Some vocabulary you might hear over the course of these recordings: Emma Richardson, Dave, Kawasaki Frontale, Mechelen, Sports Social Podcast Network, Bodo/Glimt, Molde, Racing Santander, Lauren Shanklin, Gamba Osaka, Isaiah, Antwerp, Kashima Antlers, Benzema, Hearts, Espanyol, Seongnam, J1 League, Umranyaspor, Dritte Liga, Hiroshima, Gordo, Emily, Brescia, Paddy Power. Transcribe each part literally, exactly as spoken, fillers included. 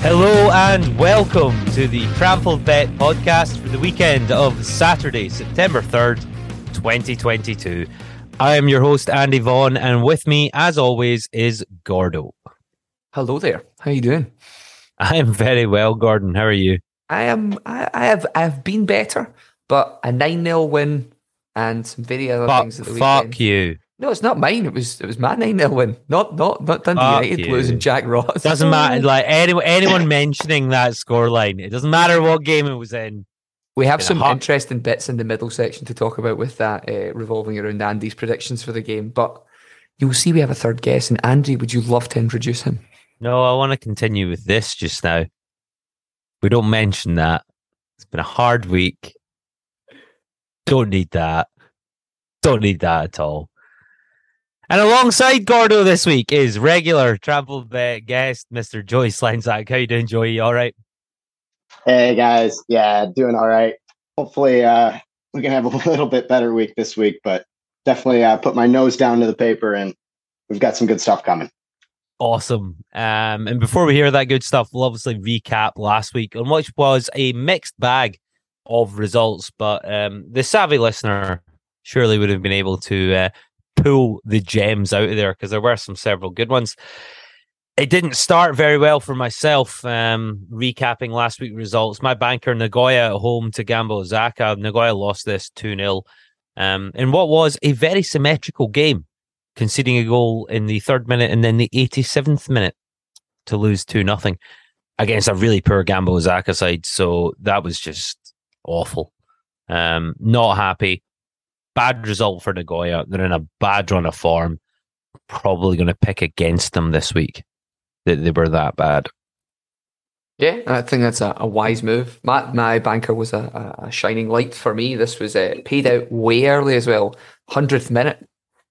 Hello and welcome to the Trampled Bet podcast for the weekend of Saturday, September third, twenty twenty-two. I am your host, Andy Vaughan, and with me, as always, is Gordo. Hello there. How are you doing? I am very well, Gordon. How are you? I am. I, I have I have been better, but a nine nil win and some very other fuck, things at the weekend. Fuck you. No, it's not mine. It was it was my nine nil win. Not not not Dundee Fuck United you. Losing Jack Ross. Doesn't matter. Like anyone anyone mentioning that scoreline, it doesn't matter what game it was in. We have in some interesting bits in the middle section to talk about with that uh, revolving around Andy's predictions for the game. But you'll see we have a third guest, and Andy, would you love to introduce him? No, I want to continue with this just now. We don't mention that. It's been a hard week. Don't need that. Don't need that at all. And alongside Gordo this week is regular Trampled Bet guest, Mister Joey Slenzak. How you doing, Joey? You all right? Hey, guys. Yeah, doing all right. Hopefully uh, we can have a little bit better week this week, but definitely uh, put my nose down to the paper, and we've got some good stuff coming. Awesome. Um, and before we hear that good stuff, we'll obviously recap last week on which was a mixed bag of results, but um, the savvy listener surely would have been able to... Uh, pull the gems out of there, because there were some several good ones. It didn't start very well for myself. Um, recapping last week's results, my banker Nagoya at home to Gamba Osaka. Nagoya lost this two nil um, in what was a very symmetrical game, conceding a goal in the third minute and then the eighty-seventh minute to lose two nothing against a really poor Gamba Osaka side. So that was just awful. Um, not happy. Bad result for Nagoya. They're in a bad run of form. Probably going to pick against them this week. They, they were that bad. Yeah, I think that's a, a wise move. My, my banker was a, a shining light for me. This was uh, paid out way early as well. hundredth minute.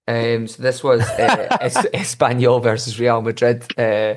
Um, so this was uh, es- Espanyol versus Real Madrid. Uh,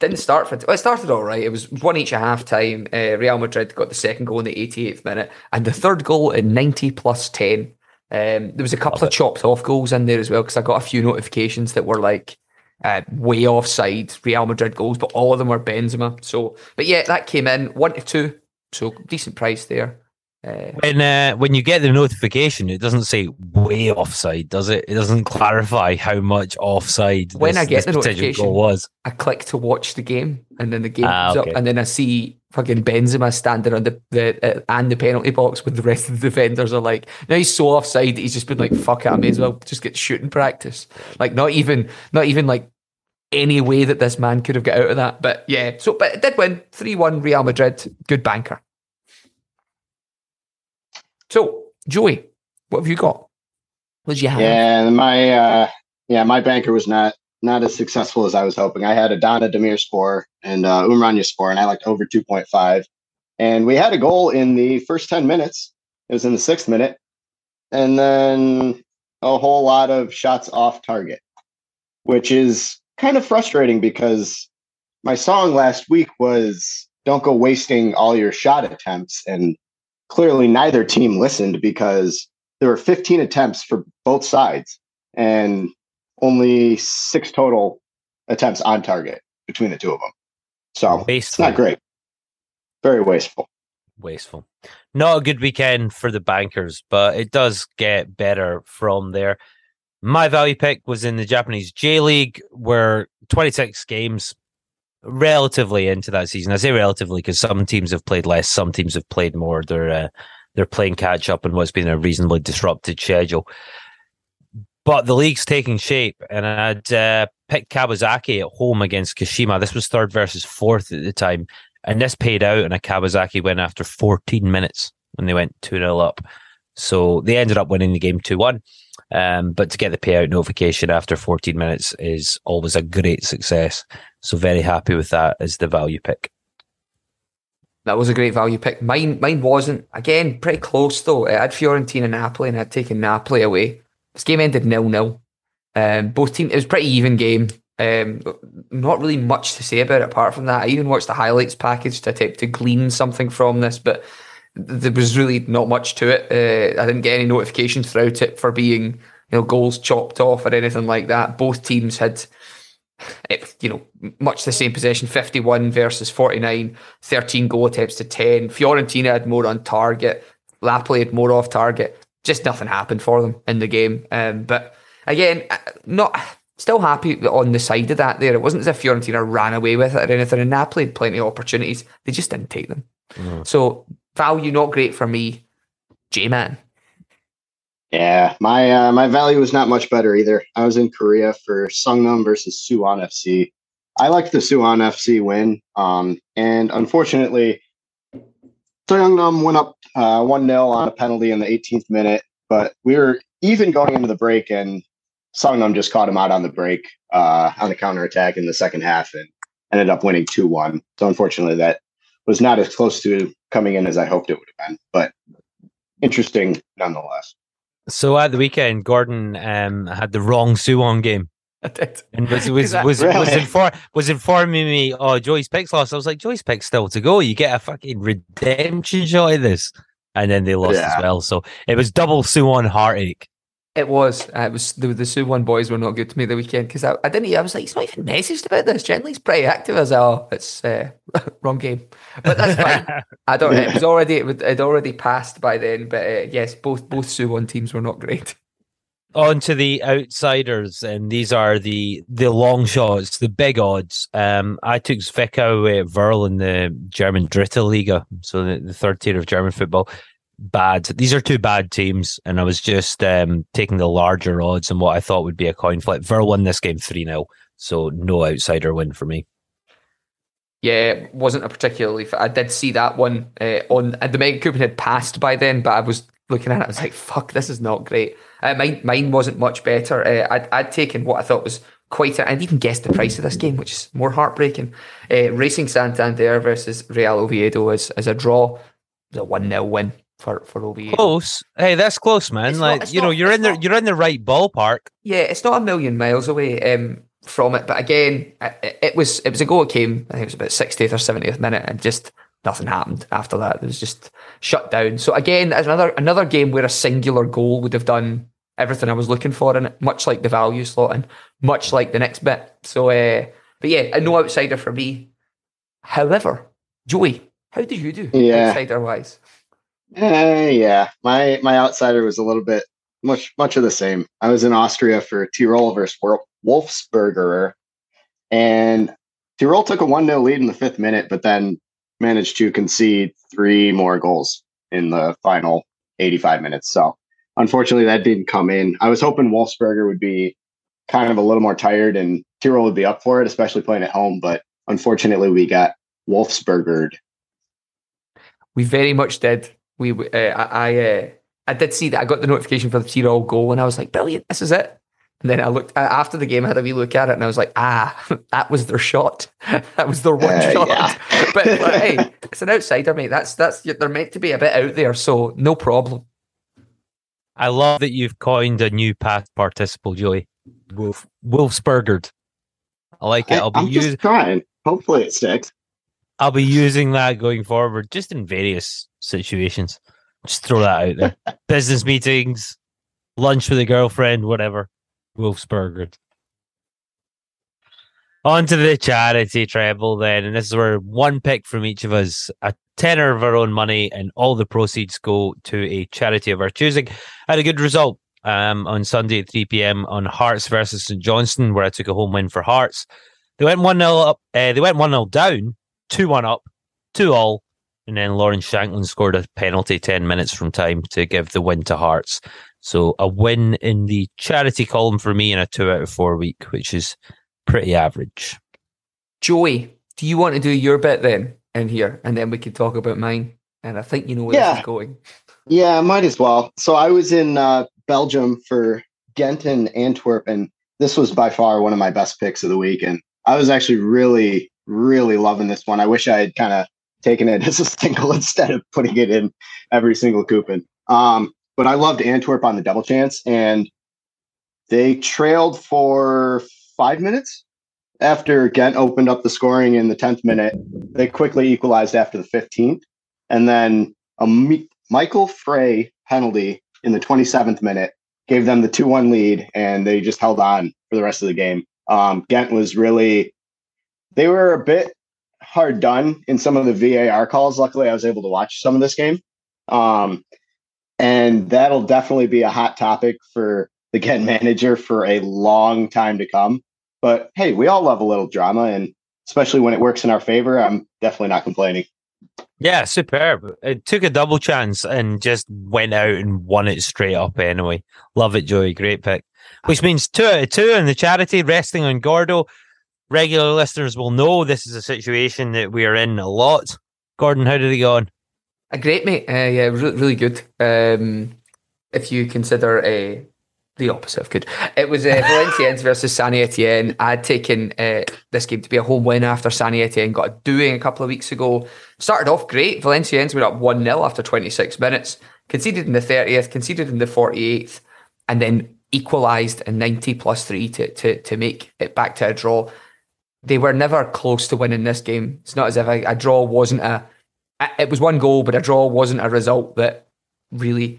didn't start for... Well, it started all right. It was one each at half-time. Uh, Real Madrid got the second goal in the eighty-eighth minute and the third goal in ninety plus ten. Um, there was a couple Love of chopped it. off goals in there as well, because I got a few notifications that were like uh, way offside Real Madrid goals, but all of them were Benzema. So, but yeah, that came in one to two, so decent price there. Uh, when uh, when you get the notification, it doesn't say way offside, does it? It doesn't clarify how much offside. When this, I get the notification, goal was. I click to watch the game, and then the game ah, comes okay. up, and then I see fucking Benzema standing on the, the uh, and the penalty box with the rest of the defenders are like, now he's so offside that he's just been like, fuck it, I may as well just get shooting practice. Like not even not even like any way that this man could have got out of that. But yeah, so but it did win three one Real Madrid. Good banker. So Joey, what have you got? What did you have? Yeah, my uh, yeah, my banker was not not as successful as I was hoping. I had Adana Demirspor and uh, Umranyaspor, and I liked over two point five. And we had a goal in the first ten minutes. It was in the sixth minute, and then a whole lot of shots off target, which is kind of frustrating because my song last week was "Don't go wasting all your shot attempts," and clearly neither team listened, because there were fifteen attempts for both sides and only six total attempts on target between the two of them. So wasteful. It's not great. Very wasteful. Wasteful. Not a good weekend for the bankers, but it does get better from there. My value pick was in the Japanese J League, where twenty-six games relatively into that season. I say relatively because some teams have played less, some teams have played more. They're uh, they're playing catch up in what's been a reasonably disrupted schedule. But the league's taking shape, and I'd uh, picked Kawasaki at home against Kashima. This was third versus fourth at the time. And this paid out in a Kawasaki win after fourteen minutes when they went two nil up. So they ended up winning the game two one. Um, but to get the payout notification after fourteen minutes is always a great success. So very happy with that as the value pick. That was a great value pick. Mine mine wasn't. Again, pretty close though. I had Fiorentina and Napoli and I'd taken Napoli away. This game ended nil nil. Um, both teams, it was a pretty even game. Um, not really much to say about it apart from that. I even watched the highlights package to attempt to glean something from this, but there was really not much to it. Uh, I didn't get any notifications throughout it for being, you know, goals chopped off or anything like that. Both teams had, you know, much the same possession, fifty-one versus forty-nine, thirteen goal attempts to ten. Fiorentina had more on target. Napoli had more off target. Just nothing happened for them in the game. Um, but again, not... Still happy on the side of that there. It wasn't as if Fiorentina ran away with it or anything, and Napoli had plenty of opportunities. They just didn't take them. Mm. So, value not great for me. J-Man. Yeah, my uh, my value was not much better either. I was in Korea for Seongnam versus Suwon F C. I liked the Suwon F C win, um, and unfortunately, Seongnam went up uh, one nil on a penalty in the eighteenth minute, but we were even going into the break, and Seongnam just caught him out on the break, uh, on the counterattack in the second half, and ended up winning two one. So unfortunately, that was not as close to coming in as I hoped it would have been, but interesting nonetheless. So at the weekend, Gordon um, had the wrong Suwon game. I did. And was was was, was, really? was, infor- was informing me, oh, Joey's pick's lost. I was like, Joey's pick's still to go. You get a fucking redemption shot of this. And then they lost yeah. as well. So it was double Suwon heartache. It was. Uh, it was the, the Suwon boys were not good to me the weekend because I, I didn't. I was like, he's not even messaged about this. Generally, he's pretty active. I was like, oh, it's uh, wrong game, but that's fine. I don't. It was already. It would, it'd already passed by then. But uh, yes, both both Suwon teams were not great. On to the outsiders, and these are the the long shots, the big odds. Um, I took Zwickau uh, Verl in the German Dritte Liga, so the, the third tier of German football. Bad. These are two bad teams, and I was just um, taking the larger odds and what I thought would be a coin flip. Ver won this game three nil, so no outsider win for me. Yeah, it wasn't a particularly... F- I did see that one uh, on... Uh, the Mega Coupon had passed by then, but I was looking at it, I was like, fuck, this is not great. Uh, mine, mine wasn't much better. Uh, I'd, I'd taken what I thought was quite... A, I'd even guessed the price of this game, which is more heartbreaking. Uh, Racing Santander versus Real Oviedo as, as a draw. The one nil win. For for Oviedo. Close. Hey, that's close, man. It's like not, you not, know, you're in the not, you're in the right ballpark. Yeah, it's not a million miles away um, from it. But again, it, it was it was a goal that came. I think it was about sixtieth or seventieth minute, and just nothing happened after that. It was just shut down. So again, another another game where a singular goal would have done everything I was looking for in it, much like the value slot and much like the next bit. So, uh, but yeah, no outsider for me. However, Joey, how did you do yeah. outsider wise? Uh, yeah, my my outsider was a little bit much much of the same. I was in Austria for Tirol versus Wolfsberger, and Tirol took a one nil lead in the fifth minute, but then managed to concede three more goals in the final eighty-five minutes. So unfortunately, that didn't come in. I was hoping Wolfsberger would be kind of a little more tired and Tirol would be up for it, especially playing at home. But unfortunately, we got Wolfsbergered. We very much did. We, uh, I, I, uh, I did see that. I got the notification for the Tirol goal, and I was like, "Brilliant, this is it." And then I looked after the game. I had a wee look at it, and I was like, "Ah, that was their shot. That was their one uh, shot." Yeah. But like, hey, it's an outsider, mate. That's that's they're meant to be a bit out there, so no problem. I love that you've coined a new past participle, Joey. Wolf Wolfsbergered. I like it. I'll be I'm using, just trying. Hopefully, it sticks. I'll be using that going forward, just in various situations. Just throw that out there. Business meetings, lunch with a girlfriend, whatever. Wolfsberger. On to the charity treble then. And this is where one pick from each of us, a tenner of our own money, and all the proceeds go to a charity of our choosing. I had a good result um, on Sunday at three p.m. on Hearts versus Saint Johnstone, where I took a home win for Hearts. They went one nil up. Uh, they went one nil down, two one up, two all. And then Lauren Shanklin scored a penalty ten minutes from time to give the win to Hearts. So a win in the charity column for me in a two out of four week, which is pretty average. Joey, do you want to do your bit then? in here, and then we could talk about mine. And I think you know where yeah. this is going. Yeah, might as well. So I was in uh, Belgium for Gent and Antwerp, and this was by far one of my best picks of the week. And I was actually really, really loving this one. I wish I had kind of taken it as a single instead of putting it in every single coupon. Um, but I loved Antwerp on the double chance, and they trailed for five minutes. After Gent opened up the scoring in the tenth minute, they quickly equalized after the fifteenth. And then a M- Michael Frey penalty in the twenty-seventh minute gave them the two one lead, and they just held on for the rest of the game. Um, Gent was really, they were a bit hard done in some of the V A R calls. Luckily, I was able to watch some of this game. Um, and that'll definitely be a hot topic for the Gent manager for a long time to come. But hey, we all love a little drama, and especially when it works in our favor, I'm definitely not complaining. Yeah, superb. It took a double chance and just went out and won it straight up anyway. Love it, Joey. Great pick. Which means two out of two in the charity, resting on Gordo. Regular listeners will know this is a situation that we are in a lot. Gordon, how did it go on? Uh, great, mate. Uh, yeah, re- really good. Um, if you consider a... The opposite of good. It was uh, Valenciennes versus Saint-Étienne. I'd taken uh, this game to be a home win after Saint-Étienne got a doing a couple of weeks ago. Started off great. Valenciennes were up one nil after twenty-six minutes. Conceded in the thirtieth, conceded in the forty-eighth, and then equalised in ninety plus three to, to, to make it back to a draw. They were never close to winning this game. It's not as if a, a draw wasn't a... It was one goal, but a draw wasn't a result that really...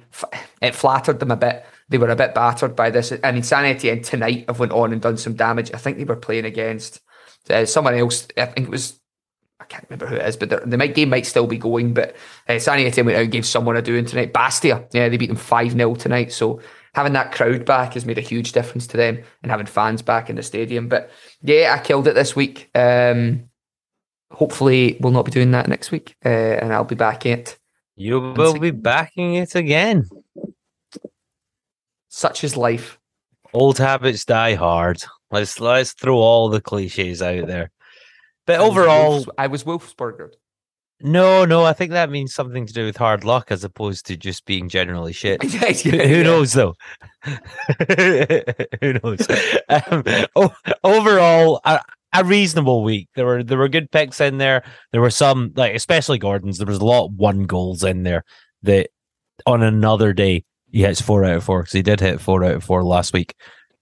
It flattered them a bit. They were a bit battered by this. I mean, Saint-Étienne tonight have went on and done some damage. I think they were playing against uh, someone else. I think it was, I can't remember who it is, but the game might still be going. But uh, Saint-Étienne went out and gave someone a doing tonight. Bastia, yeah, they beat them five nil tonight. So having that crowd back has made a huge difference to them, and having fans back in the stadium. But yeah, I killed it this week. Um, hopefully we'll not be doing that next week, uh, and I'll be back it. You will be backing it again. Such is life. Old habits die hard. Let's let's throw all the cliches out there. But overall, I was Wolfsberger. No, no, I think that means something to do with hard luck as opposed to just being generally shit. Who yeah. knows, though? Who knows? Um, o- overall, a, a reasonable week. There were there were good picks in there. There were some, like especially Gordon's. There was a lot of one goals in there that on another day. Yeah, it's four out of four because he did hit four out of four last week.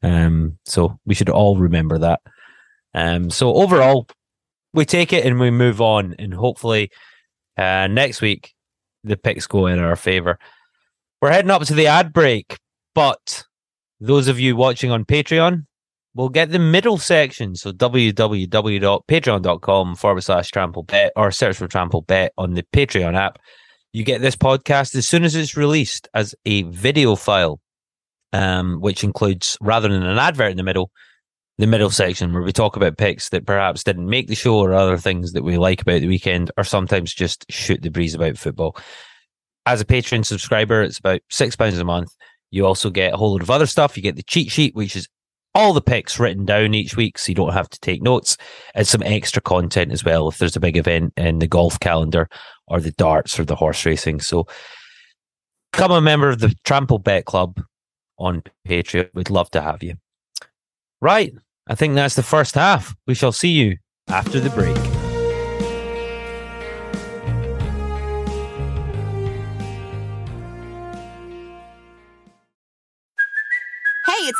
Um, so we should all remember that. Um, so overall, we take it and we move on. And hopefully uh, next week, the picks go in our favour. We're heading up to the ad break. But those of you watching on Patreon will get the middle section. So www.patreon.com forward slash Trampled Bet or search for Trampled Bet on the Patreon app. You get this podcast as soon as it's released as a video file, um, which includes, rather than an advert in the middle, the middle section where we talk about picks that perhaps didn't make the show or other things that we like about the weekend, or sometimes just shoot the breeze about football. As a Patreon subscriber, it's about six pounds a month. You also get a whole lot of other stuff. You get the cheat sheet, which is all the picks written down each week, so you don't have to take notes, and some extra content as well if there's a big event in the golf calendar or the darts or the horse racing. So become a member of the Trampled Bet Club on Patreon. We'd love to have you. Right, I think that's the first half. We shall see you after the break. It's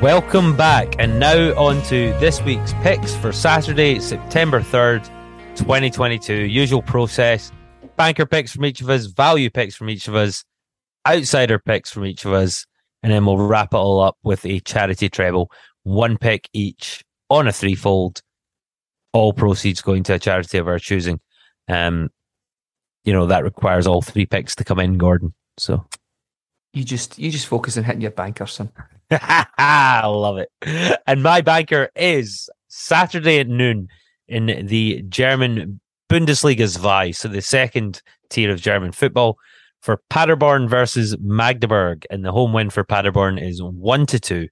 Welcome back, and now on to this week's picks for Saturday, September third, twenty twenty-two. Usual process, banker picks from each of us, value picks from each of us, outsider picks from each of us, and then we'll wrap it all up with a charity treble, one pick each on a threefold, all proceeds going to a charity of our choosing. Um, you know, that requires all three picks to come in, Gordon. So you just you just focus on hitting your banker, son. I love it. And my banker is Saturday at noon in the German Bundesliga zwei, so the second tier of German football, for Paderborn versus Magdeburg, and the home win for Paderborn is one to two.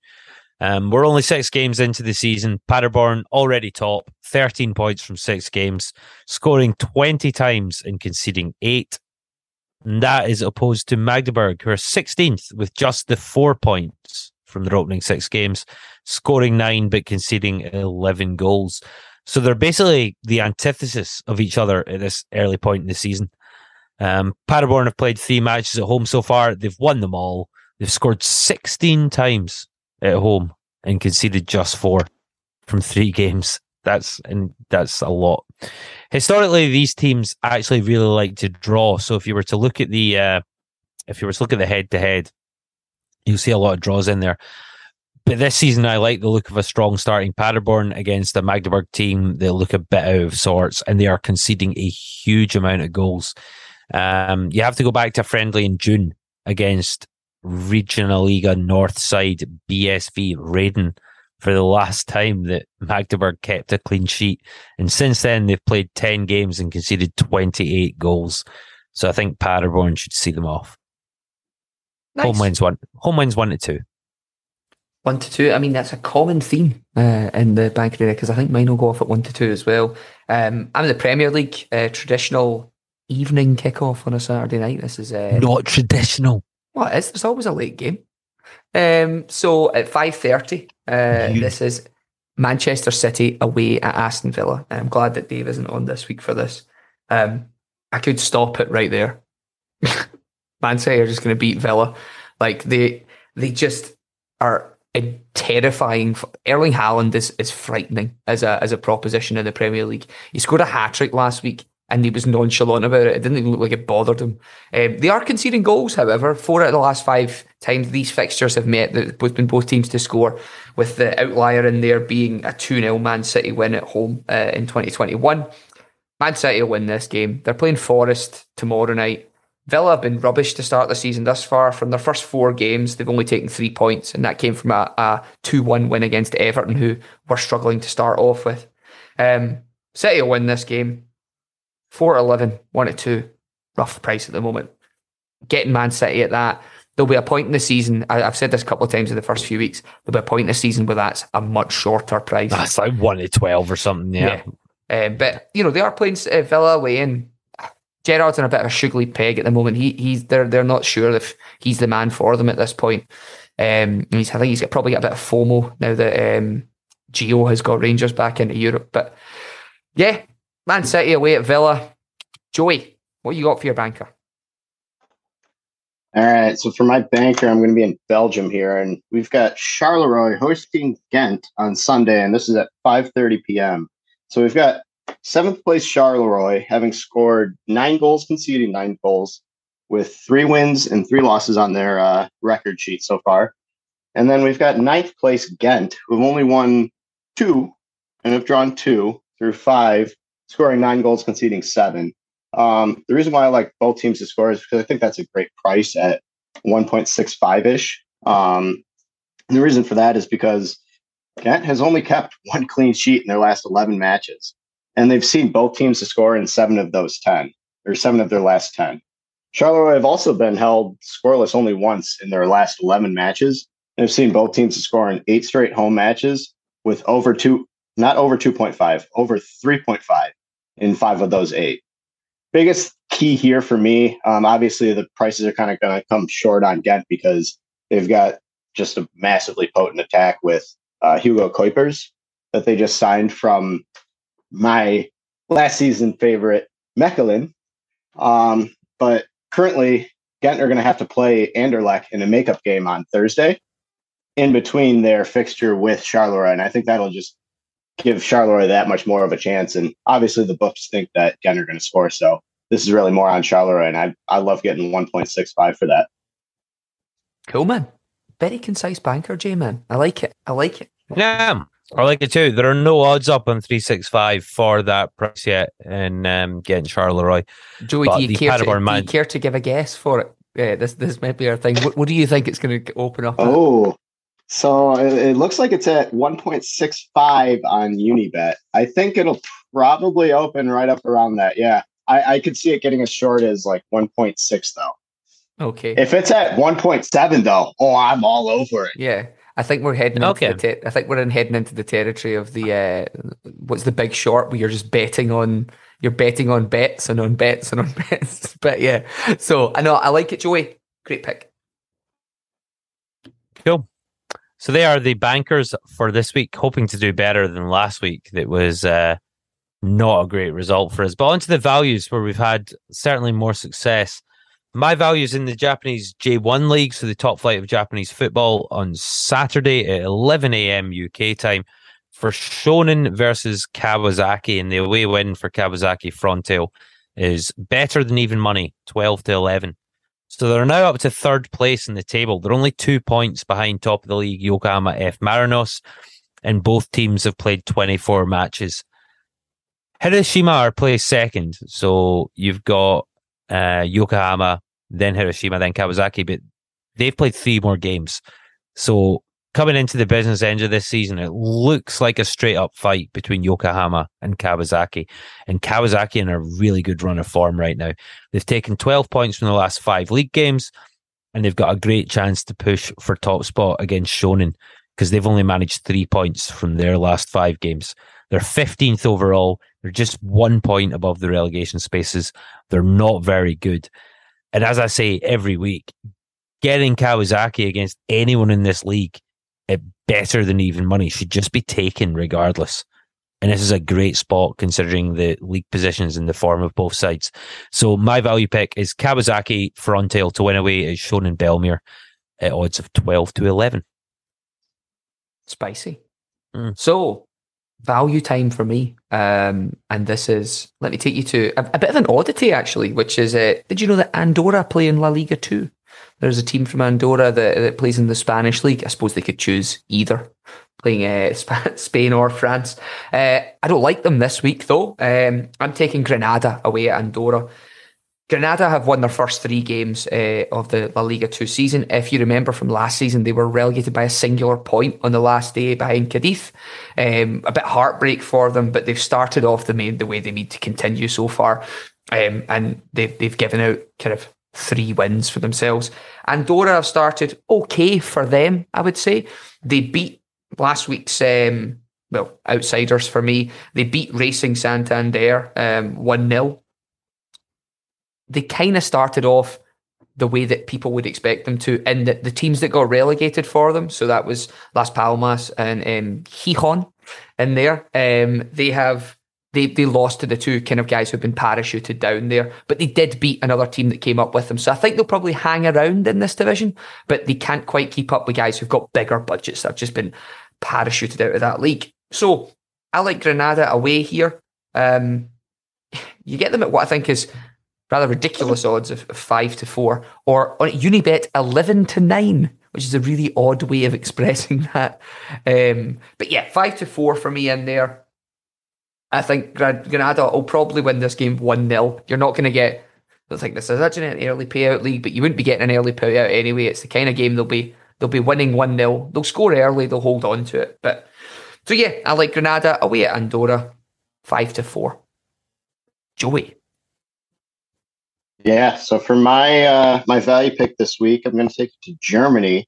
Um, we're only six games into the season. Paderborn already top, thirteen points from six games, scoring twenty times and conceding eight. And that is opposed to Magdeburg, who are sixteenth with just the four points from their opening six games, scoring nine but conceding eleven goals. So they're basically the antithesis of each other at this early point in the season. Um, Paderborn have played three matches at home so far. They've won them all. They've scored sixteen times at home and conceded just four from three games. That's and that's a lot. Historically, these teams actually really like to draw. So if you were to look at the uh, if you were to look at the head to head, you'll see a lot of draws in there. But this season, I like the look of a strong starting Paderborn against a Magdeburg team. They look a bit out of sorts, and they are conceding a huge amount of goals. Um, you have to go back to a friendly in June against Regionalliga North side B S V Reden for the last time that Magdeburg kept a clean sheet. And since then, they've played ten games and conceded twenty-eight goals. So I think Paderborn should see them off. Nice. Home wins one. Home wins one to two. One to two. I mean, that's a common theme uh, in the bank area, because I think mine will go off at one to two as well. Um, I'm in the Premier League. Uh, traditional evening kickoff on a Saturday night. This is uh, not traditional. Well, it is. There's always a late game. Um, so at five thirty, uh, this is Manchester City away at Aston Villa. I'm glad that Dave isn't on this week for this. Um, I could stop it right there. Man City are just going to beat Villa. Like they, they just are a terrifying. Erling Haaland is is frightening as a as a proposition in the Premier League. He scored a hat trick last week, and he was nonchalant about it. It didn't even look like it bothered him. Um, they are conceding goals, however. Four out of the last five times these fixtures have met, there's been both teams to score, with the outlier in there being a two nil Man City win at home uh, in twenty twenty-one. Man City will win this game. They're playing Forest tomorrow night. Villa have been rubbish to start the season thus far. From their first four games, they've only taken three points, and that came from a, a two one win against Everton, who were struggling to start off with. Um, City will win this game. four eleven, one to two, rough price at the moment. Getting Man City at that, there'll be a point in the season, I, I've said this a couple of times in the first few weeks, there'll be a point in the season where that's a much shorter price. That's like one to twelve or something, yeah. yeah. Um, but, you know, they are playing uh, Villa away, and Gerrard's in a bit of a sugary peg at the moment. He, he's they're, they're not sure if he's the man for them at this point. Um, he's, I think he's probably got a bit of FOMO now that um, Gio has got Rangers back into Europe. But, yeah, Man City away at Villa. Joey, what you got for your banker? All right, so for my banker, I'm going to be in Belgium here, and we've got Charleroi hosting Gent on Sunday, and this is at five thirty p.m. So we've got seventh place Charleroi having scored nine goals, conceding nine goals, with three wins and three losses on their uh, record sheet so far. And then we've got ninth place Gent, who've only won two and have drawn two through five, scoring nine goals, conceding seven. Um, the reason why I like both teams to score is because I think that's a great price at one point six five ish. Um, and the reason for that is because Gent has only kept one clean sheet in their last eleven matches, and they've seen both teams to score in seven of those ten, or seven of their last ten. Charleroi have also been held scoreless only once in their last eleven matches, and have seen both teams to score in eight straight home matches with over two, not over two point five, over three point five. in five of those eight. Biggest key here for me, um, obviously the prices are kind of going to come short on Gent because they've got just a massively potent attack with uh, Hugo Kuipers that they just signed from my last season favorite, Mechelen. Um, but currently, Gent are going to have to play Anderlecht in a makeup game on Thursday in between their fixture with Charleroi, and I think that'll just give Charleroi that much more of a chance, and obviously the books think that Gent are going to score, so this is really more on Charleroi, and I I love getting one point six five for that. Cool, man. Very concise banker, J-man. I like it. I like it. Yeah. I like it too. There are no odds up on three six five for that price yet in um, getting Charleroi. Joey, do you, care to, do you care to give a guess for it? Yeah, this this might be our thing. What, what do you think it's going to open up at? Oh, so it, it looks like it's at one point six five on Unibet. I think it'll probably open right up around that. Yeah, I, I could see it getting as short as like one point six though. Okay. If it's at one point seven though, oh, I'm all over it. Yeah. I think we're heading. Okay. Into the te- I think we're in heading into the territory of the uh, what's the Big Short, where you're just betting on you're betting on bets and on bets and on bets. But yeah, so I know I like it, Joey. Great pick. Cool. So they are the bankers for this week, hoping to do better than last week. That was uh, not a great result for us. But onto the values, where we've had certainly more success. My values in the Japanese J one League, so the top flight of Japanese football, on Saturday at eleven a.m. U K time for Shonan versus Kawasaki, and the away win for Kawasaki Frontale is better than even money, twelve to eleven. So they're now up to third place in the table. They're only two points behind top of the league Yokohama F Marinos, and both teams have played twenty-four matches. Hiroshima are placed second, so you've got Uh, Yokohama, then Hiroshima, then Kawasaki, but they've played three more games. So coming into the business end of this season, it looks like a straight up fight between Yokohama and Kawasaki. And Kawasaki in a really good run of form right now. They've taken twelve points from the last five league games, and they've got a great chance to push for top spot against Shonan, because they've only managed three points from their last five games. They're fifteenth overall. They're just one point above the relegation spaces. They're not very good. And as I say every week, getting Kawasaki against anyone in this league at better than even money should just be taken regardless. And this is a great spot considering the league positions and the form of both sides. So my value pick is Kawasaki Frontale to win away at Shonan Bellmare at odds of twelve to eleven. Spicy. Mm. So, value time for me, um, and this is, let me take you to a, a bit of an oddity actually, which is, uh, did you know that Andorra play in La Liga too? There's a team from Andorra that, that plays in the Spanish league. I suppose they could choose either, playing uh, Sp- Spain or France. Uh, I don't like them this week though. Um, I'm taking Granada away at Andorra. Granada have won their first three games uh, of the La Liga two season. If you remember from last season, they were relegated by a singular point on the last day behind Cadiz. Um, a bit heartbreak for them, but they've started off the, main, the way they need to continue so far. Um, and they've, they've given out kind of three wins for themselves. Andorra have started okay for them, I would say. They beat last week's... Um, well, outsiders for me. They beat Racing Santander um, one nil. They kind of started off the way that people would expect them to, and the, the teams that got relegated for them, so that was Las Palmas and um, Gijón in there. Um, they have they they lost to the two kind of guys who've been parachuted down there, but they did beat another team that came up with them. So I think they'll probably hang around in this division, but they can't quite keep up with guys who've got bigger budgets that have just been parachuted out of that league. So I like Granada away here. Um, you get them at what I think is rather ridiculous odds of five to four, or on Unibet eleven to nine, which is a really odd way of expressing that. Um, but yeah, five to four for me in there. I think Granada will probably win this game one nil. You're not going to get, I don't think this is actually an early payout league, but you wouldn't be getting an early payout anyway. It's the kind of game they'll be they'll be winning one nil. They'll score early. They'll hold on to it. But so yeah, I like Granada away at Andorra, five to four. Joey. Yeah, so for my uh, my value pick this week, I'm going to take you to Germany,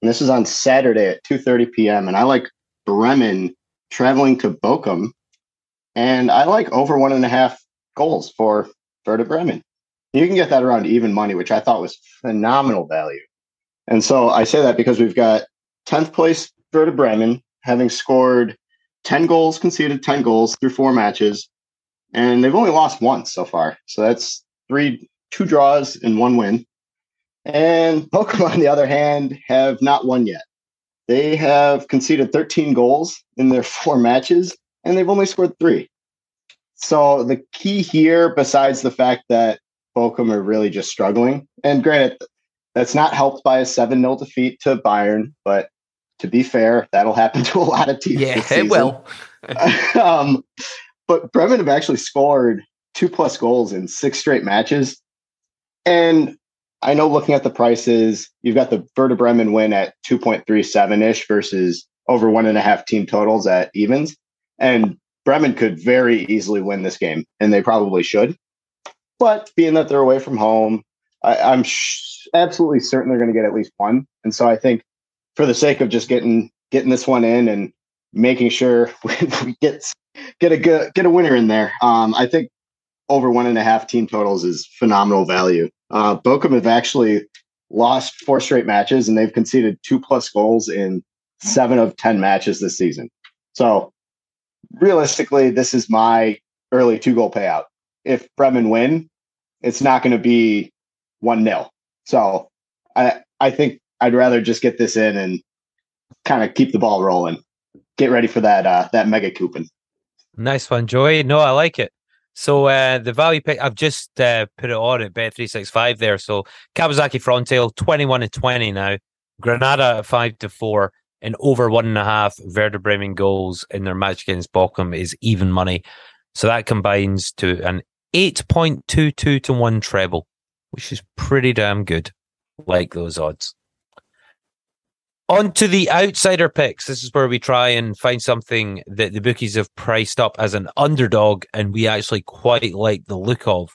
and this is on Saturday at two thirty p.m., and I like Bremen traveling to Bochum, and I like over one and a half goals for Werder Bremen. You can get that around even money, which I thought was phenomenal value. And so I say that because we've got tenth place Werder Bremen, having scored ten goals, conceded ten goals through four matches, and they've only lost once so far, so that's Three, two draws and one win. And Bochum, on the other hand, have not won yet. They have conceded thirteen goals in their four matches, and they've only scored three. So the key here, besides the fact that Bochum are really just struggling, and granted, that's not helped by a seven nil defeat to Bayern, but To be fair, that'll happen to a lot of teams. Yeah, it will. um, but Bremen have actually scored two plus goals in six straight matches. And I know looking at the prices, you've got the Werder Bremen win at two point three seven ish versus over one and a half team totals at evens. And Bremen could very easily win this game, and they probably should. But being that they're away from home, I, I'm sh- absolutely certain they're going to get at least one. And so I think for the sake of just getting getting this one in and making sure we, we get get a good, get a winner in there, um, I think over one and a half team totals is phenomenal value. Uh, Bochum have actually lost four straight matches, and they've conceded two plus goals in seven of ten matches this season. So realistically, this is my early two goal payout. If Bremen win, it's not going to be one nil. So I I think I'd rather just get this in and kind of keep the ball rolling. Get ready for that uh, that mega coupon. Nice one, Joey. No, I like it. So uh, the value pick, I've just uh, put it on at Bet three sixty-five there. So Kawasaki Frontale twenty-one to twenty now. Granada at five to four. And over one and a half Werder Bremen goals in their match against Bochum is even money. So that combines to an eight point two two to one treble, which is pretty damn good. Like those odds. On to the outsider picks. This is where we try and find something that the bookies have priced up as an underdog and we actually quite like the look of.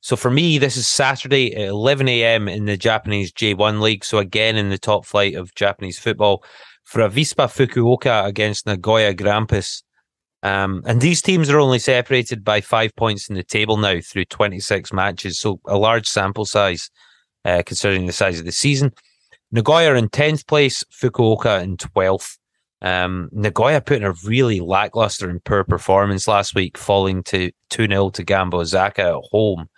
So for me, this is Saturday at eleven a.m. in the Japanese J one League. So again, in the top flight of Japanese football. For Avispa Fukuoka against Nagoya Grampus. Um, and these teams are only separated by five points in the table now through twenty-six matches. So a large sample size, uh, considering the size of the season. Nagoya in tenth place, Fukuoka in twelfth. Um, Nagoya put in a really lackluster and poor performance last week, falling to two nil to Gamba Osaka at home.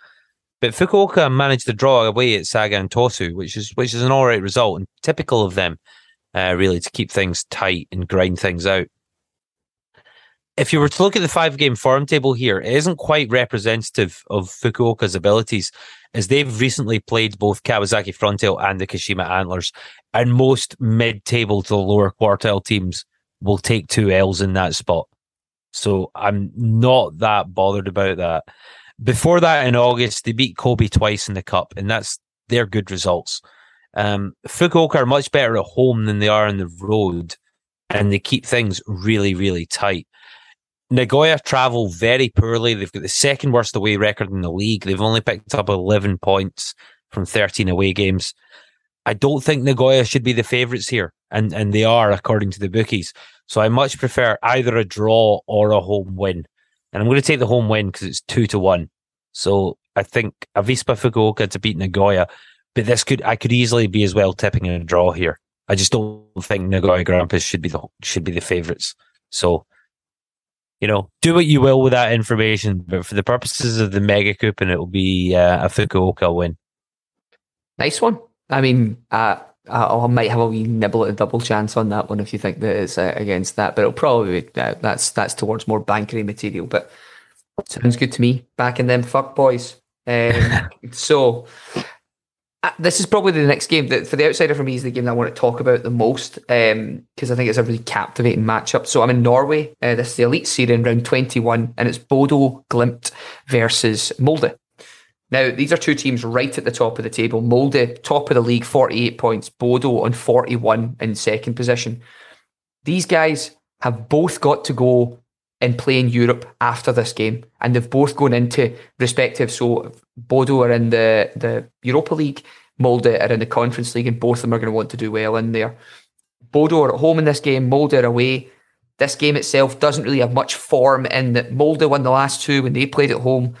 But Fukuoka managed to draw away at Saga and Tosu, which is, which is an all right result and typical of them. Uh, really, to keep things tight and grind things out. If you were to look at the five-game form table here, it isn't quite representative of Fukuoka's abilities, as they've recently played both Kawasaki Frontale and the Kashima Antlers, and most mid-table to lower quartile teams will take two L's in that spot. So I'm not that bothered about that. Before that, in August, they beat Kobe twice in the Cup, and that's their good results. Um, Fukuoka are much better at home than they are on the road, and they keep things really, really tight. Nagoya travel very poorly. They've got the second worst away record in the league. They've only picked up eleven points from thirteen away games. I don't think Nagoya should be the favourites here, and, and they are, according to the bookies. So I much prefer either a draw or a home win. And I'm going to take the home win because it's two to one. So I think Avispa Fukuoka to beat Nagoya. But this could, I could easily be as well tipping in a draw here. I just don't think Nagoya Grampus should be the should be the favourites. So, you know, do what you will with that information. But for the purposes of the mega coupon, it will be uh, a Fukuoka win. Nice one. I mean, uh, I might have a wee nibble at a double chance on that one if you think that it's uh, against that. But it'll probably be, uh, that's that's towards more bankery material. But sounds good to me. Back in them fuck boys. Um, so. This is probably the next game that for the outsider for me is the game that I want to talk about the most because um, I think it's a really captivating matchup. So I'm in Norway. Uh, this is the Elite Serien round twenty-one and it's Bodø Glimt versus Molde. Now, these are two teams right at the top of the table. Molde, top of the league, forty-eight points. Bodø on forty-one in second position. These guys have both got to go and play in Europe after this game. And they've both gone into respective, so Bodø are in the, the Europa League, Molde are in the Conference League, and both of them are going to want to do well in there. Bodø are at home in this game, Molde are away. This game itself doesn't really have much form in that Molde won the last two when they played at home.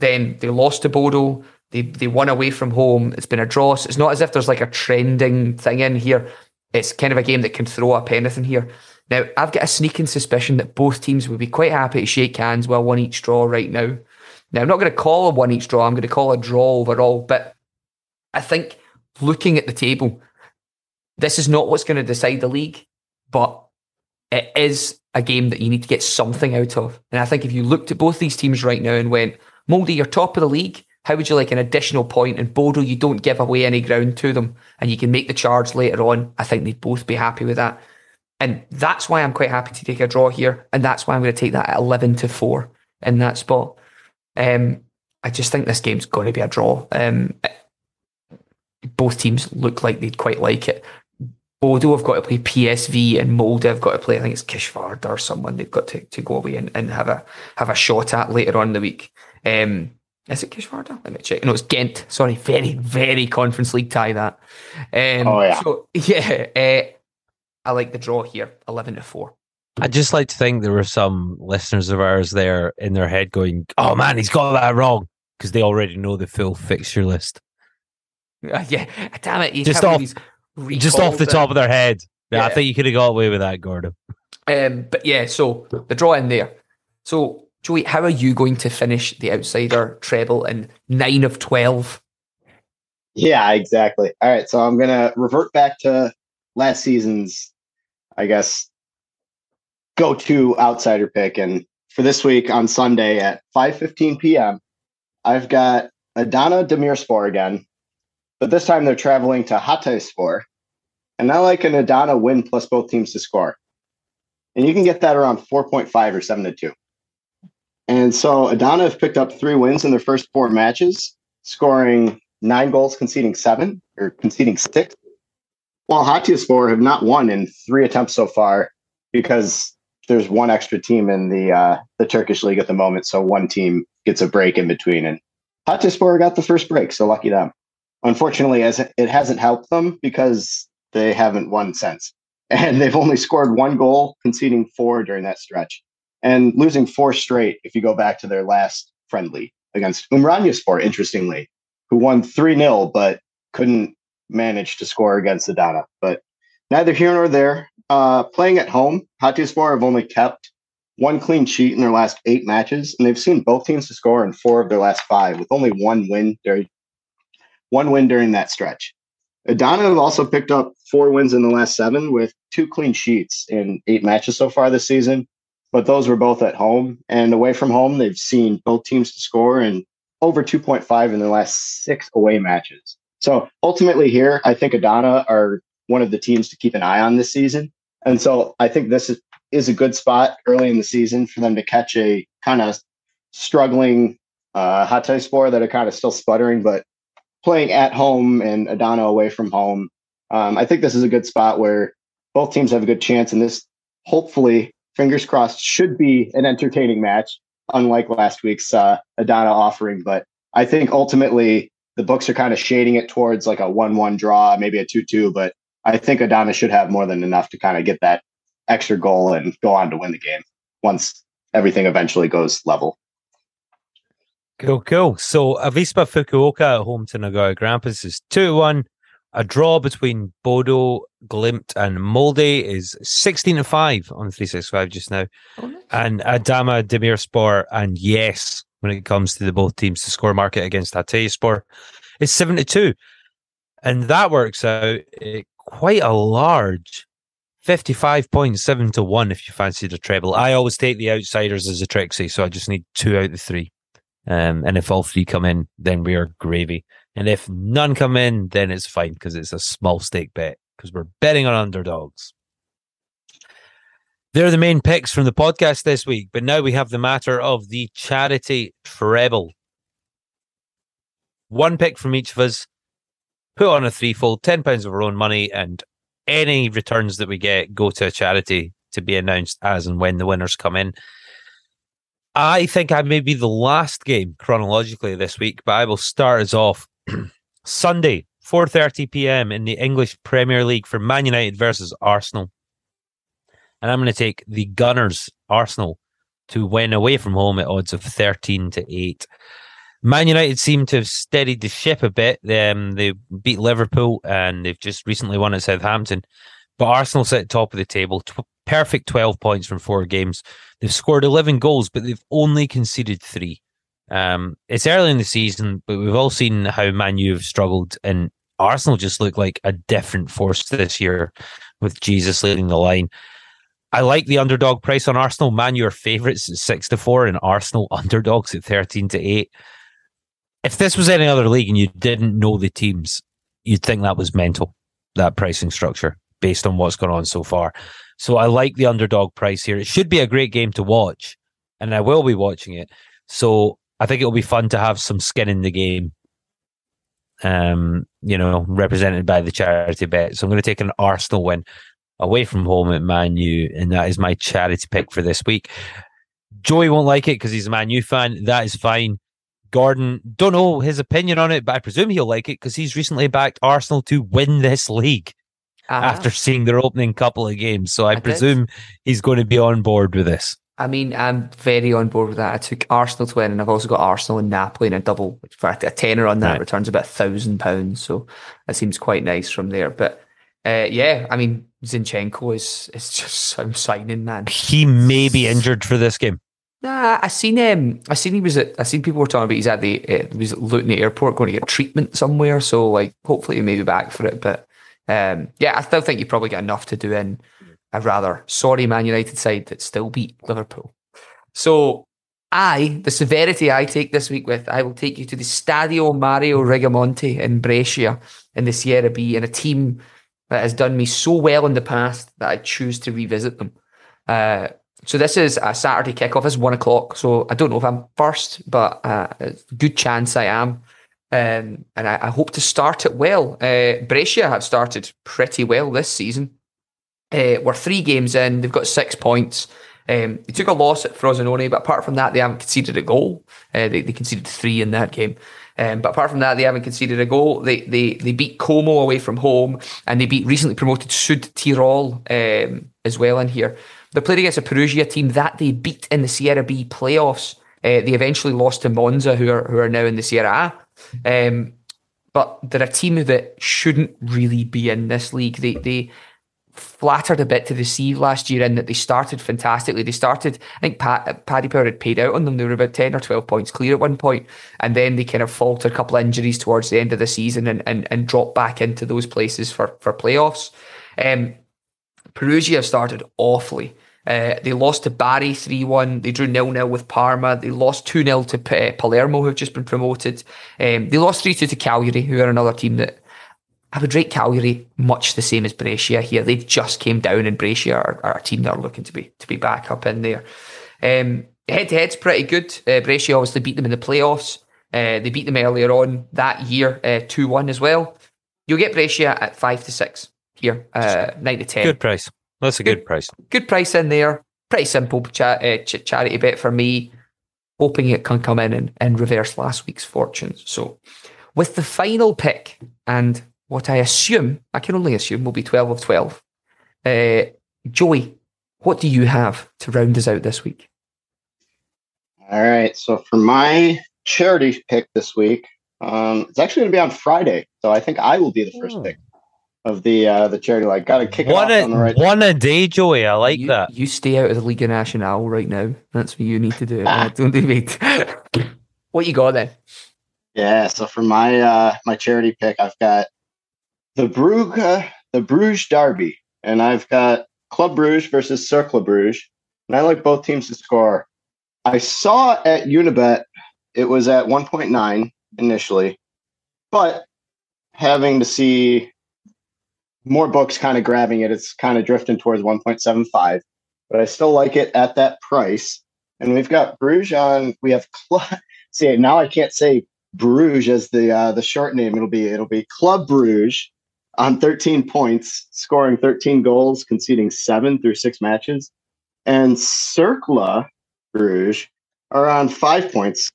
Then they lost to Bodø, they, they won away from home, it's been a draw. So it's not as if there's like a trending thing in here. It's kind of a game that can throw up anything here. Now, I've got a sneaking suspicion that both teams would be quite happy to shake hands while one each draw right now. Now, I'm not going to call a one each draw. I'm going to call a draw overall. But I think looking at the table, this is not what's going to decide the league, but it is a game that you need to get something out of. And I think if you looked at both these teams right now and went, Molde, you're top of the league. How would you like an additional point? And Bodø, you don't give away any ground to them and you can make the charge later on. I think they'd both be happy with that. And that's why I'm quite happy to take a draw here. And that's why I'm going to take that at eleven to four in that spot. Um, I just think this game's going to be a draw. Um, both teams look like they'd quite like it. Bodo have got to play P S V and Molde have got to play, I think it's Kishvard or someone they've got to, to go away and, and have a have a shot at later on in the week. Um, is it Kishvard? Let me check. No, it's Gent. Sorry, very, very Conference League tie that. Um, oh, yeah. So, yeah, uh, I like the draw here, eleven to four. I'd just like to think there were some listeners of ours there in their head going, oh man, he's got that wrong, because they already know the full fixture list. Uh, yeah, damn it. Just off, just off the them. top of their head. Yeah, yeah. I think you could have got away with that, Gordon. Um, but yeah, so the draw in there. So, Joey, how are you going to finish the outsider treble in nine of twelve? Yeah, exactly. All right, so I'm going to revert back to last season's, I guess, go-to outsider pick. And for this week on Sunday at five fifteen p.m., I've got Adana Demirspor again. But this time they're traveling to Hatayspor. And I like an Adana win plus both teams to score. And you can get that around four point five or seven to two. And so Adana have picked up three wins in their first four matches, scoring nine goals, conceding seven, or conceding six. While Hatayspor have not won in three attempts so far because there's one extra team in the uh, the Turkish league at the moment. So one team gets a break in between. And Hatayspor got the first break, so lucky them. Unfortunately, as it hasn't helped them because they haven't won since. And they've only scored one goal, conceding four during that stretch. And losing four straight if you go back to their last friendly against Umranyaspor, interestingly, who won three nil but couldn't manage to score against Adana. But neither here nor there. Uh, playing at home, Hatayspor have only kept one clean sheet in their last eight matches, and they've seen both teams to score in four of their last five, with only one win during One win during that stretch. Adana have also picked up four wins in the last seven with two clean sheets in eight matches so far this season, but those were both at home. And away from home, they've seen both teams to score and over two point five in their last six away matches. So ultimately here, I think Adana are one of the teams to keep an eye on this season. And so I think this is, is a good spot early in the season for them to catch a kind of struggling uh, Hatayspor that are kind of still sputtering, but playing at home and Adana away from home. Um, I think this is a good spot where both teams have a good chance. And this, hopefully, fingers crossed, should be an entertaining match, unlike last week's uh, Adana offering. But I think ultimately the books are kind of shading it towards like a one one draw, maybe a two two. But I think Adana should have more than enough to kind of get that extra goal and go on to win the game once everything eventually goes level. Cool, cool. So Avispa Fukuoka at home to Nagoya Grampus is two to one. A draw between Bodo, Glimt and Molde is sixteen to five on three sixty-five just now. Oh, nice. And Adana Demirspor and yes, when it comes to the both teams to score market against Hatayspor, is seven to two. And that works out at quite a large fifty-five point seven to one if you fancy the treble. I always take the outsiders as a tricksy, so I just need two out of the three. Um, and if all three come in, then we are gravy. And if none come in, then it's fine because it's a small stake bet because we're betting on underdogs. They're the main picks from the podcast this week, but now we have the matter of the charity treble. One pick from each of us, put on a threefold, ten pounds of our own money, and any returns that we get go to a charity to be announced as and when the winners come in. I think I may be the last game chronologically this week, but I will start us off Sunday, four thirty p.m. in the English Premier League for Man United versus Arsenal. And I'm going to take the Gunners, Arsenal, to win away from home at odds of thirteen to eight. Man United seem to have steadied the ship a bit. They, um, they beat Liverpool and they've just recently won at Southampton. But Arsenal sit at top of the table, tw- perfect twelve points from four games. They've scored eleven goals, but they've only conceded three. Um, it's early in the season, but we've all seen how Man U have struggled, and Arsenal just look like a different force this year with Jesus leading the line. I like the underdog price on Arsenal. Man U are favourites at six to four and Arsenal underdogs at thirteen to eight. If this was any other league and you didn't know the teams, you'd think that was mental, that pricing structure, based on what's gone on so far. So I like the underdog price here. It should be a great game to watch, and I will be watching it. So I think it'll be fun to have some skin in the game, um, you know, represented by the charity bet. So I'm going to take an Arsenal win away from home at Man U, and that is my charity pick for this week. Joey won't like it because he's a Man U fan. That is fine. Gordon, don't know his opinion on it, but I presume he'll like it because he's recently backed Arsenal to win this league uh-huh. after seeing their opening couple of games. So I, I presume did. he's going to be on board with this. I mean, I'm very on board with that. I took Arsenal to win, and I've also got Arsenal and Napoli in a double. In fact, a tenner on that right. returns about one thousand pounds. So that seems quite nice from there. But uh, yeah, I mean, Zinchenko is, is just some signing, man. He may be injured for this game. Nah, I seen um, I seen he was at. I seen people were talking about he's at the uh, he was at Luton Airport going to get treatment somewhere. So like, hopefully he may be back for it. But um, yeah, I still think you probably get enough to do in a rather sorry Man United side that still beat Liverpool. So I, the severity I take this week with, I will take you to the Stadio Mario Rigamonti in Brescia in the Serie B, and a team that has done me so well in the past that I choose to revisit them. Uh, So this is a Saturday kickoff. It's one o'clock. So I don't know if I'm first, but uh, good chance I am. Um, and I, I hope to start it well. Uh, Brescia have started pretty well this season. Uh, we're three games in. They've got six points. Um, they took a loss at Frosinone, but apart from that, they haven't conceded a goal. Uh, they, they conceded three in that game. Um, but apart from that, they haven't conceded a goal. They they they beat Como away from home, and they beat recently promoted Sud Tirol um, as well in here. They played against a Perugia team that they beat in the Serie B playoffs. Uh, they eventually lost to Monza, who are who are now in the Serie A. Um, but they're a team that shouldn't really be in this league. They they flattered a bit to the sea last year in that they started fantastically. They started, I think Pat, Paddy Power had paid out on them. They were about ten or twelve points clear at one point, and then they kind of faltered, a couple of injuries towards the end of the season, and and, and dropped back into those places for, for playoffs. Um, Perugia have started awfully. Uh, they lost to Bari three one. They drew nil nil with Parma. They lost two nil to P- Palermo, who have just been promoted. Um, they lost three two to Cagliari, who are another team that I would rate Cagliari much the same as Brescia here. They just came down, and Brescia are, are a team that are looking to be to be back up in there. Um, head-to-head's pretty good. Uh, Brescia obviously beat them in the playoffs. Uh, they beat them earlier on that year, uh, two one as well. You'll get Brescia at five to six. Here, uh, nine to ten. Good price. That's a good, good price. Good price in there. Pretty simple cha- uh, ch- charity bet for me. Hoping it can come in and, and reverse last week's fortunes. So, with the final pick, and what I assume, I can only assume, will be twelve of twelve. Uh, Joey, what do you have to round us out this week? All right. So for my charity pick this week, um, it's actually going to be on Friday. So I think I will be the first oh. pick of the uh, the charity league. Gotta kick it off on the right day. One a day, Joey. I like you, that. You stay out of the Liga Nacional right now. That's what you need to do. uh, don't do me. What you got then? Yeah, so for my uh, my charity pick, I've got the Brugge, uh, the Bruges Derby, and I've got Club Bruges versus Cercle Bruges, and I like both teams to score. I saw at Unibet it was at one point nine initially, but having to see more books kind of grabbing it, it's kind of drifting towards one point seven five, but I still like it at that price. And we've got Bruges on. We have Club. See, now I can't say Bruges as the uh, the short name. It'll be it'll be Club Bruges on thirteen points, scoring thirteen goals, conceding seven through six matches, and Cercle Bruges are on five points.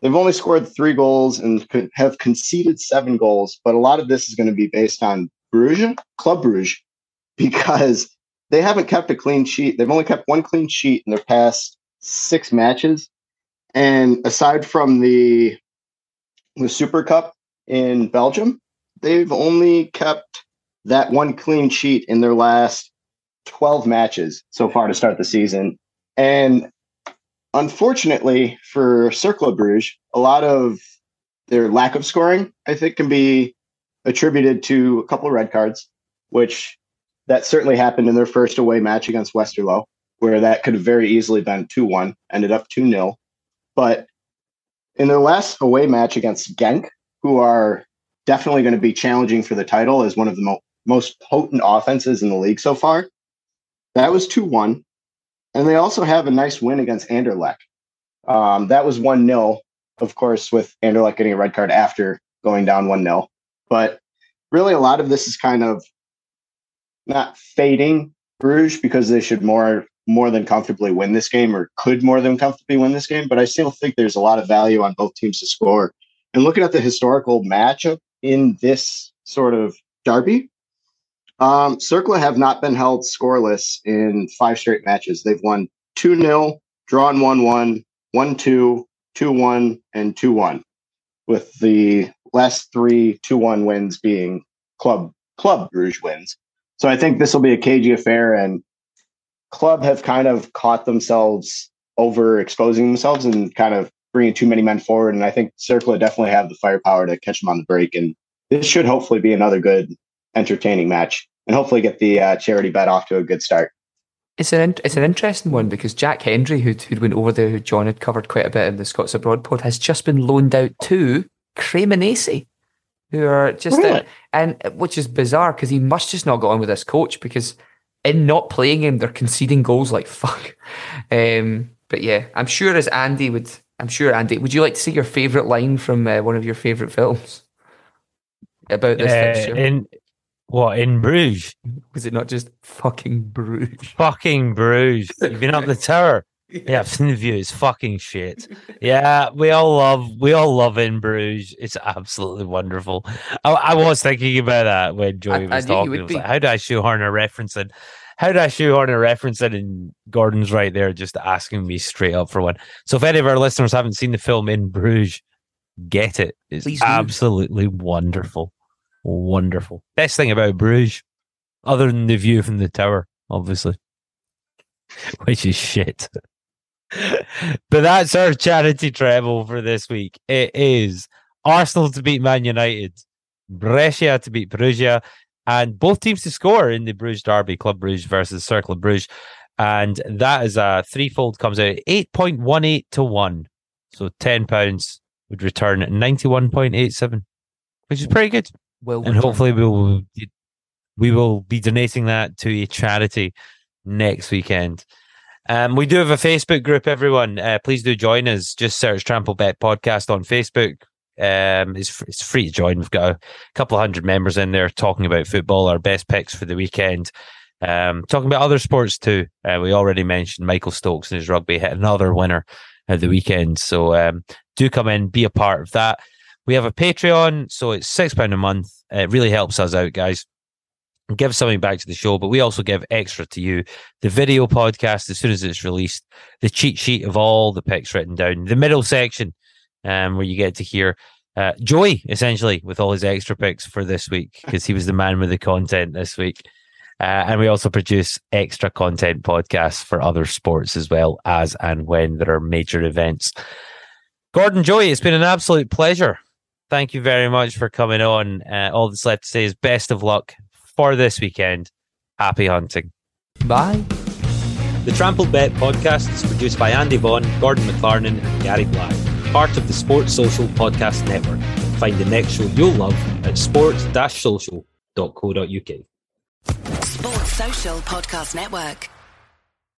They've only scored three goals and have conceded seven goals, but a lot of this is going to be based on Bruges, Club Bruges, because they haven't kept a clean sheet. They've only kept one clean sheet in their past six matches. And aside from the, the Super Cup in Belgium, they've only kept that one clean sheet in their last twelve matches so far to start the season. And unfortunately for Cercle Bruges, a lot of their lack of scoring, I think, can be attributed to a couple of red cards, which that certainly happened in their first away match against Westerlo, where that could have very easily been two one, ended up two nil. But in their last away match against Genk, who are definitely going to be challenging for the title as one of the mo- most potent offenses in the league so far, That was two one. And they also have a nice win against Anderlecht. Um, that was one nil, of course, with Anderlecht getting a red card after going down one nil. But really, a lot of this is kind of not fading Bruges, because they should more more than comfortably win this game, or could more than comfortably win this game. But I still think there's a lot of value on both teams to score. And looking at the historical matchup in this sort of derby, um, Cercle have not been held scoreless in five straight matches. They've won two nil, drawn one one, one two, two one, and two one, with the last three two one wins being Club Club Bruges wins. So I think this will be a cagey affair, and Club have kind of caught themselves overexposing themselves and kind of bringing too many men forward. And I think Cercle definitely have the firepower to catch them on the break. And this should hopefully be another good, entertaining match, and hopefully get the uh, charity bet off to a good start. It's an it's an interesting one, because Jack Hendry, who who went over there, who John had covered quite a bit in the Scots Abroad pod, has just been loaned out to Cremonese, who are just really? and which is bizarre, because he must just not get on with his coach, because in not playing him, they're conceding goals like fuck. Um, but yeah, I'm sure as Andy would, I'm sure Andy, would you like to see your favourite line from uh, one of your favourite films about this uh, fixture? In what in Bruges? Was it not just fucking Bruges? Fucking Bruges! You've been up the tower. Yeah, I've seen the view. It's fucking shit. Yeah, we all love we all love in Bruges. It's absolutely wonderful. I, I was thinking about that when Joey was I, I talking. I was like, how do I shoehorn a reference in? How do I shoehorn a reference in? And Gordon's right there, just asking me straight up for one. So if any of our listeners haven't seen the film In Bruges, get it. It's Please absolutely do. wonderful, wonderful. Best thing about Bruges, other than the view from the tower, obviously, which is shit. But that's our charity treble for this week. It is Arsenal to beat Man United, Brescia to beat Perugia, and both teams to score in the Bruges derby, Club Bruges versus Cercle Bruges. And that is a threefold, comes out at eight point one eight to one. So ten pounds would return at ninety-one point eight seven, which is pretty good. Well, and hopefully we will, we will be donating that to a charity next weekend. Um, we do have a Facebook group, everyone. Uh, please do join us. Just search Trampled Bet Podcast on Facebook. Um, it's, it's free to join. We've got a couple of hundred members in there talking about football, our best picks for the weekend, um, talking about other sports too. Uh, we already mentioned Michael Stokes and his rugby hit another winner at the weekend. So um, do come in, be a part of that. We have a Patreon, so it's six pounds a month. It really helps us out, guys. Give something back to the show, but we also give extra to you. The video podcast, as soon as it's released, the cheat sheet of all the picks written down, the middle section, um, where you get to hear uh, Joey, essentially, with all his extra picks for this week, because he was the man with the content this week. Uh, and we also produce extra content podcasts for other sports as well, as and when there are major events. Gordon, Joey, it's been an absolute pleasure. Thank you very much for coming on. Uh, all that's left to say is best of luck for this weekend. Happy hunting. Bye. The Trampled Bet Podcast is produced by Andy Vaughan, Gordon McLarnon and Gary Black, part of the Sports Social Podcast Network. Find the next show you'll love at sports dash social dot co dot U K. Sports Social Podcast Network.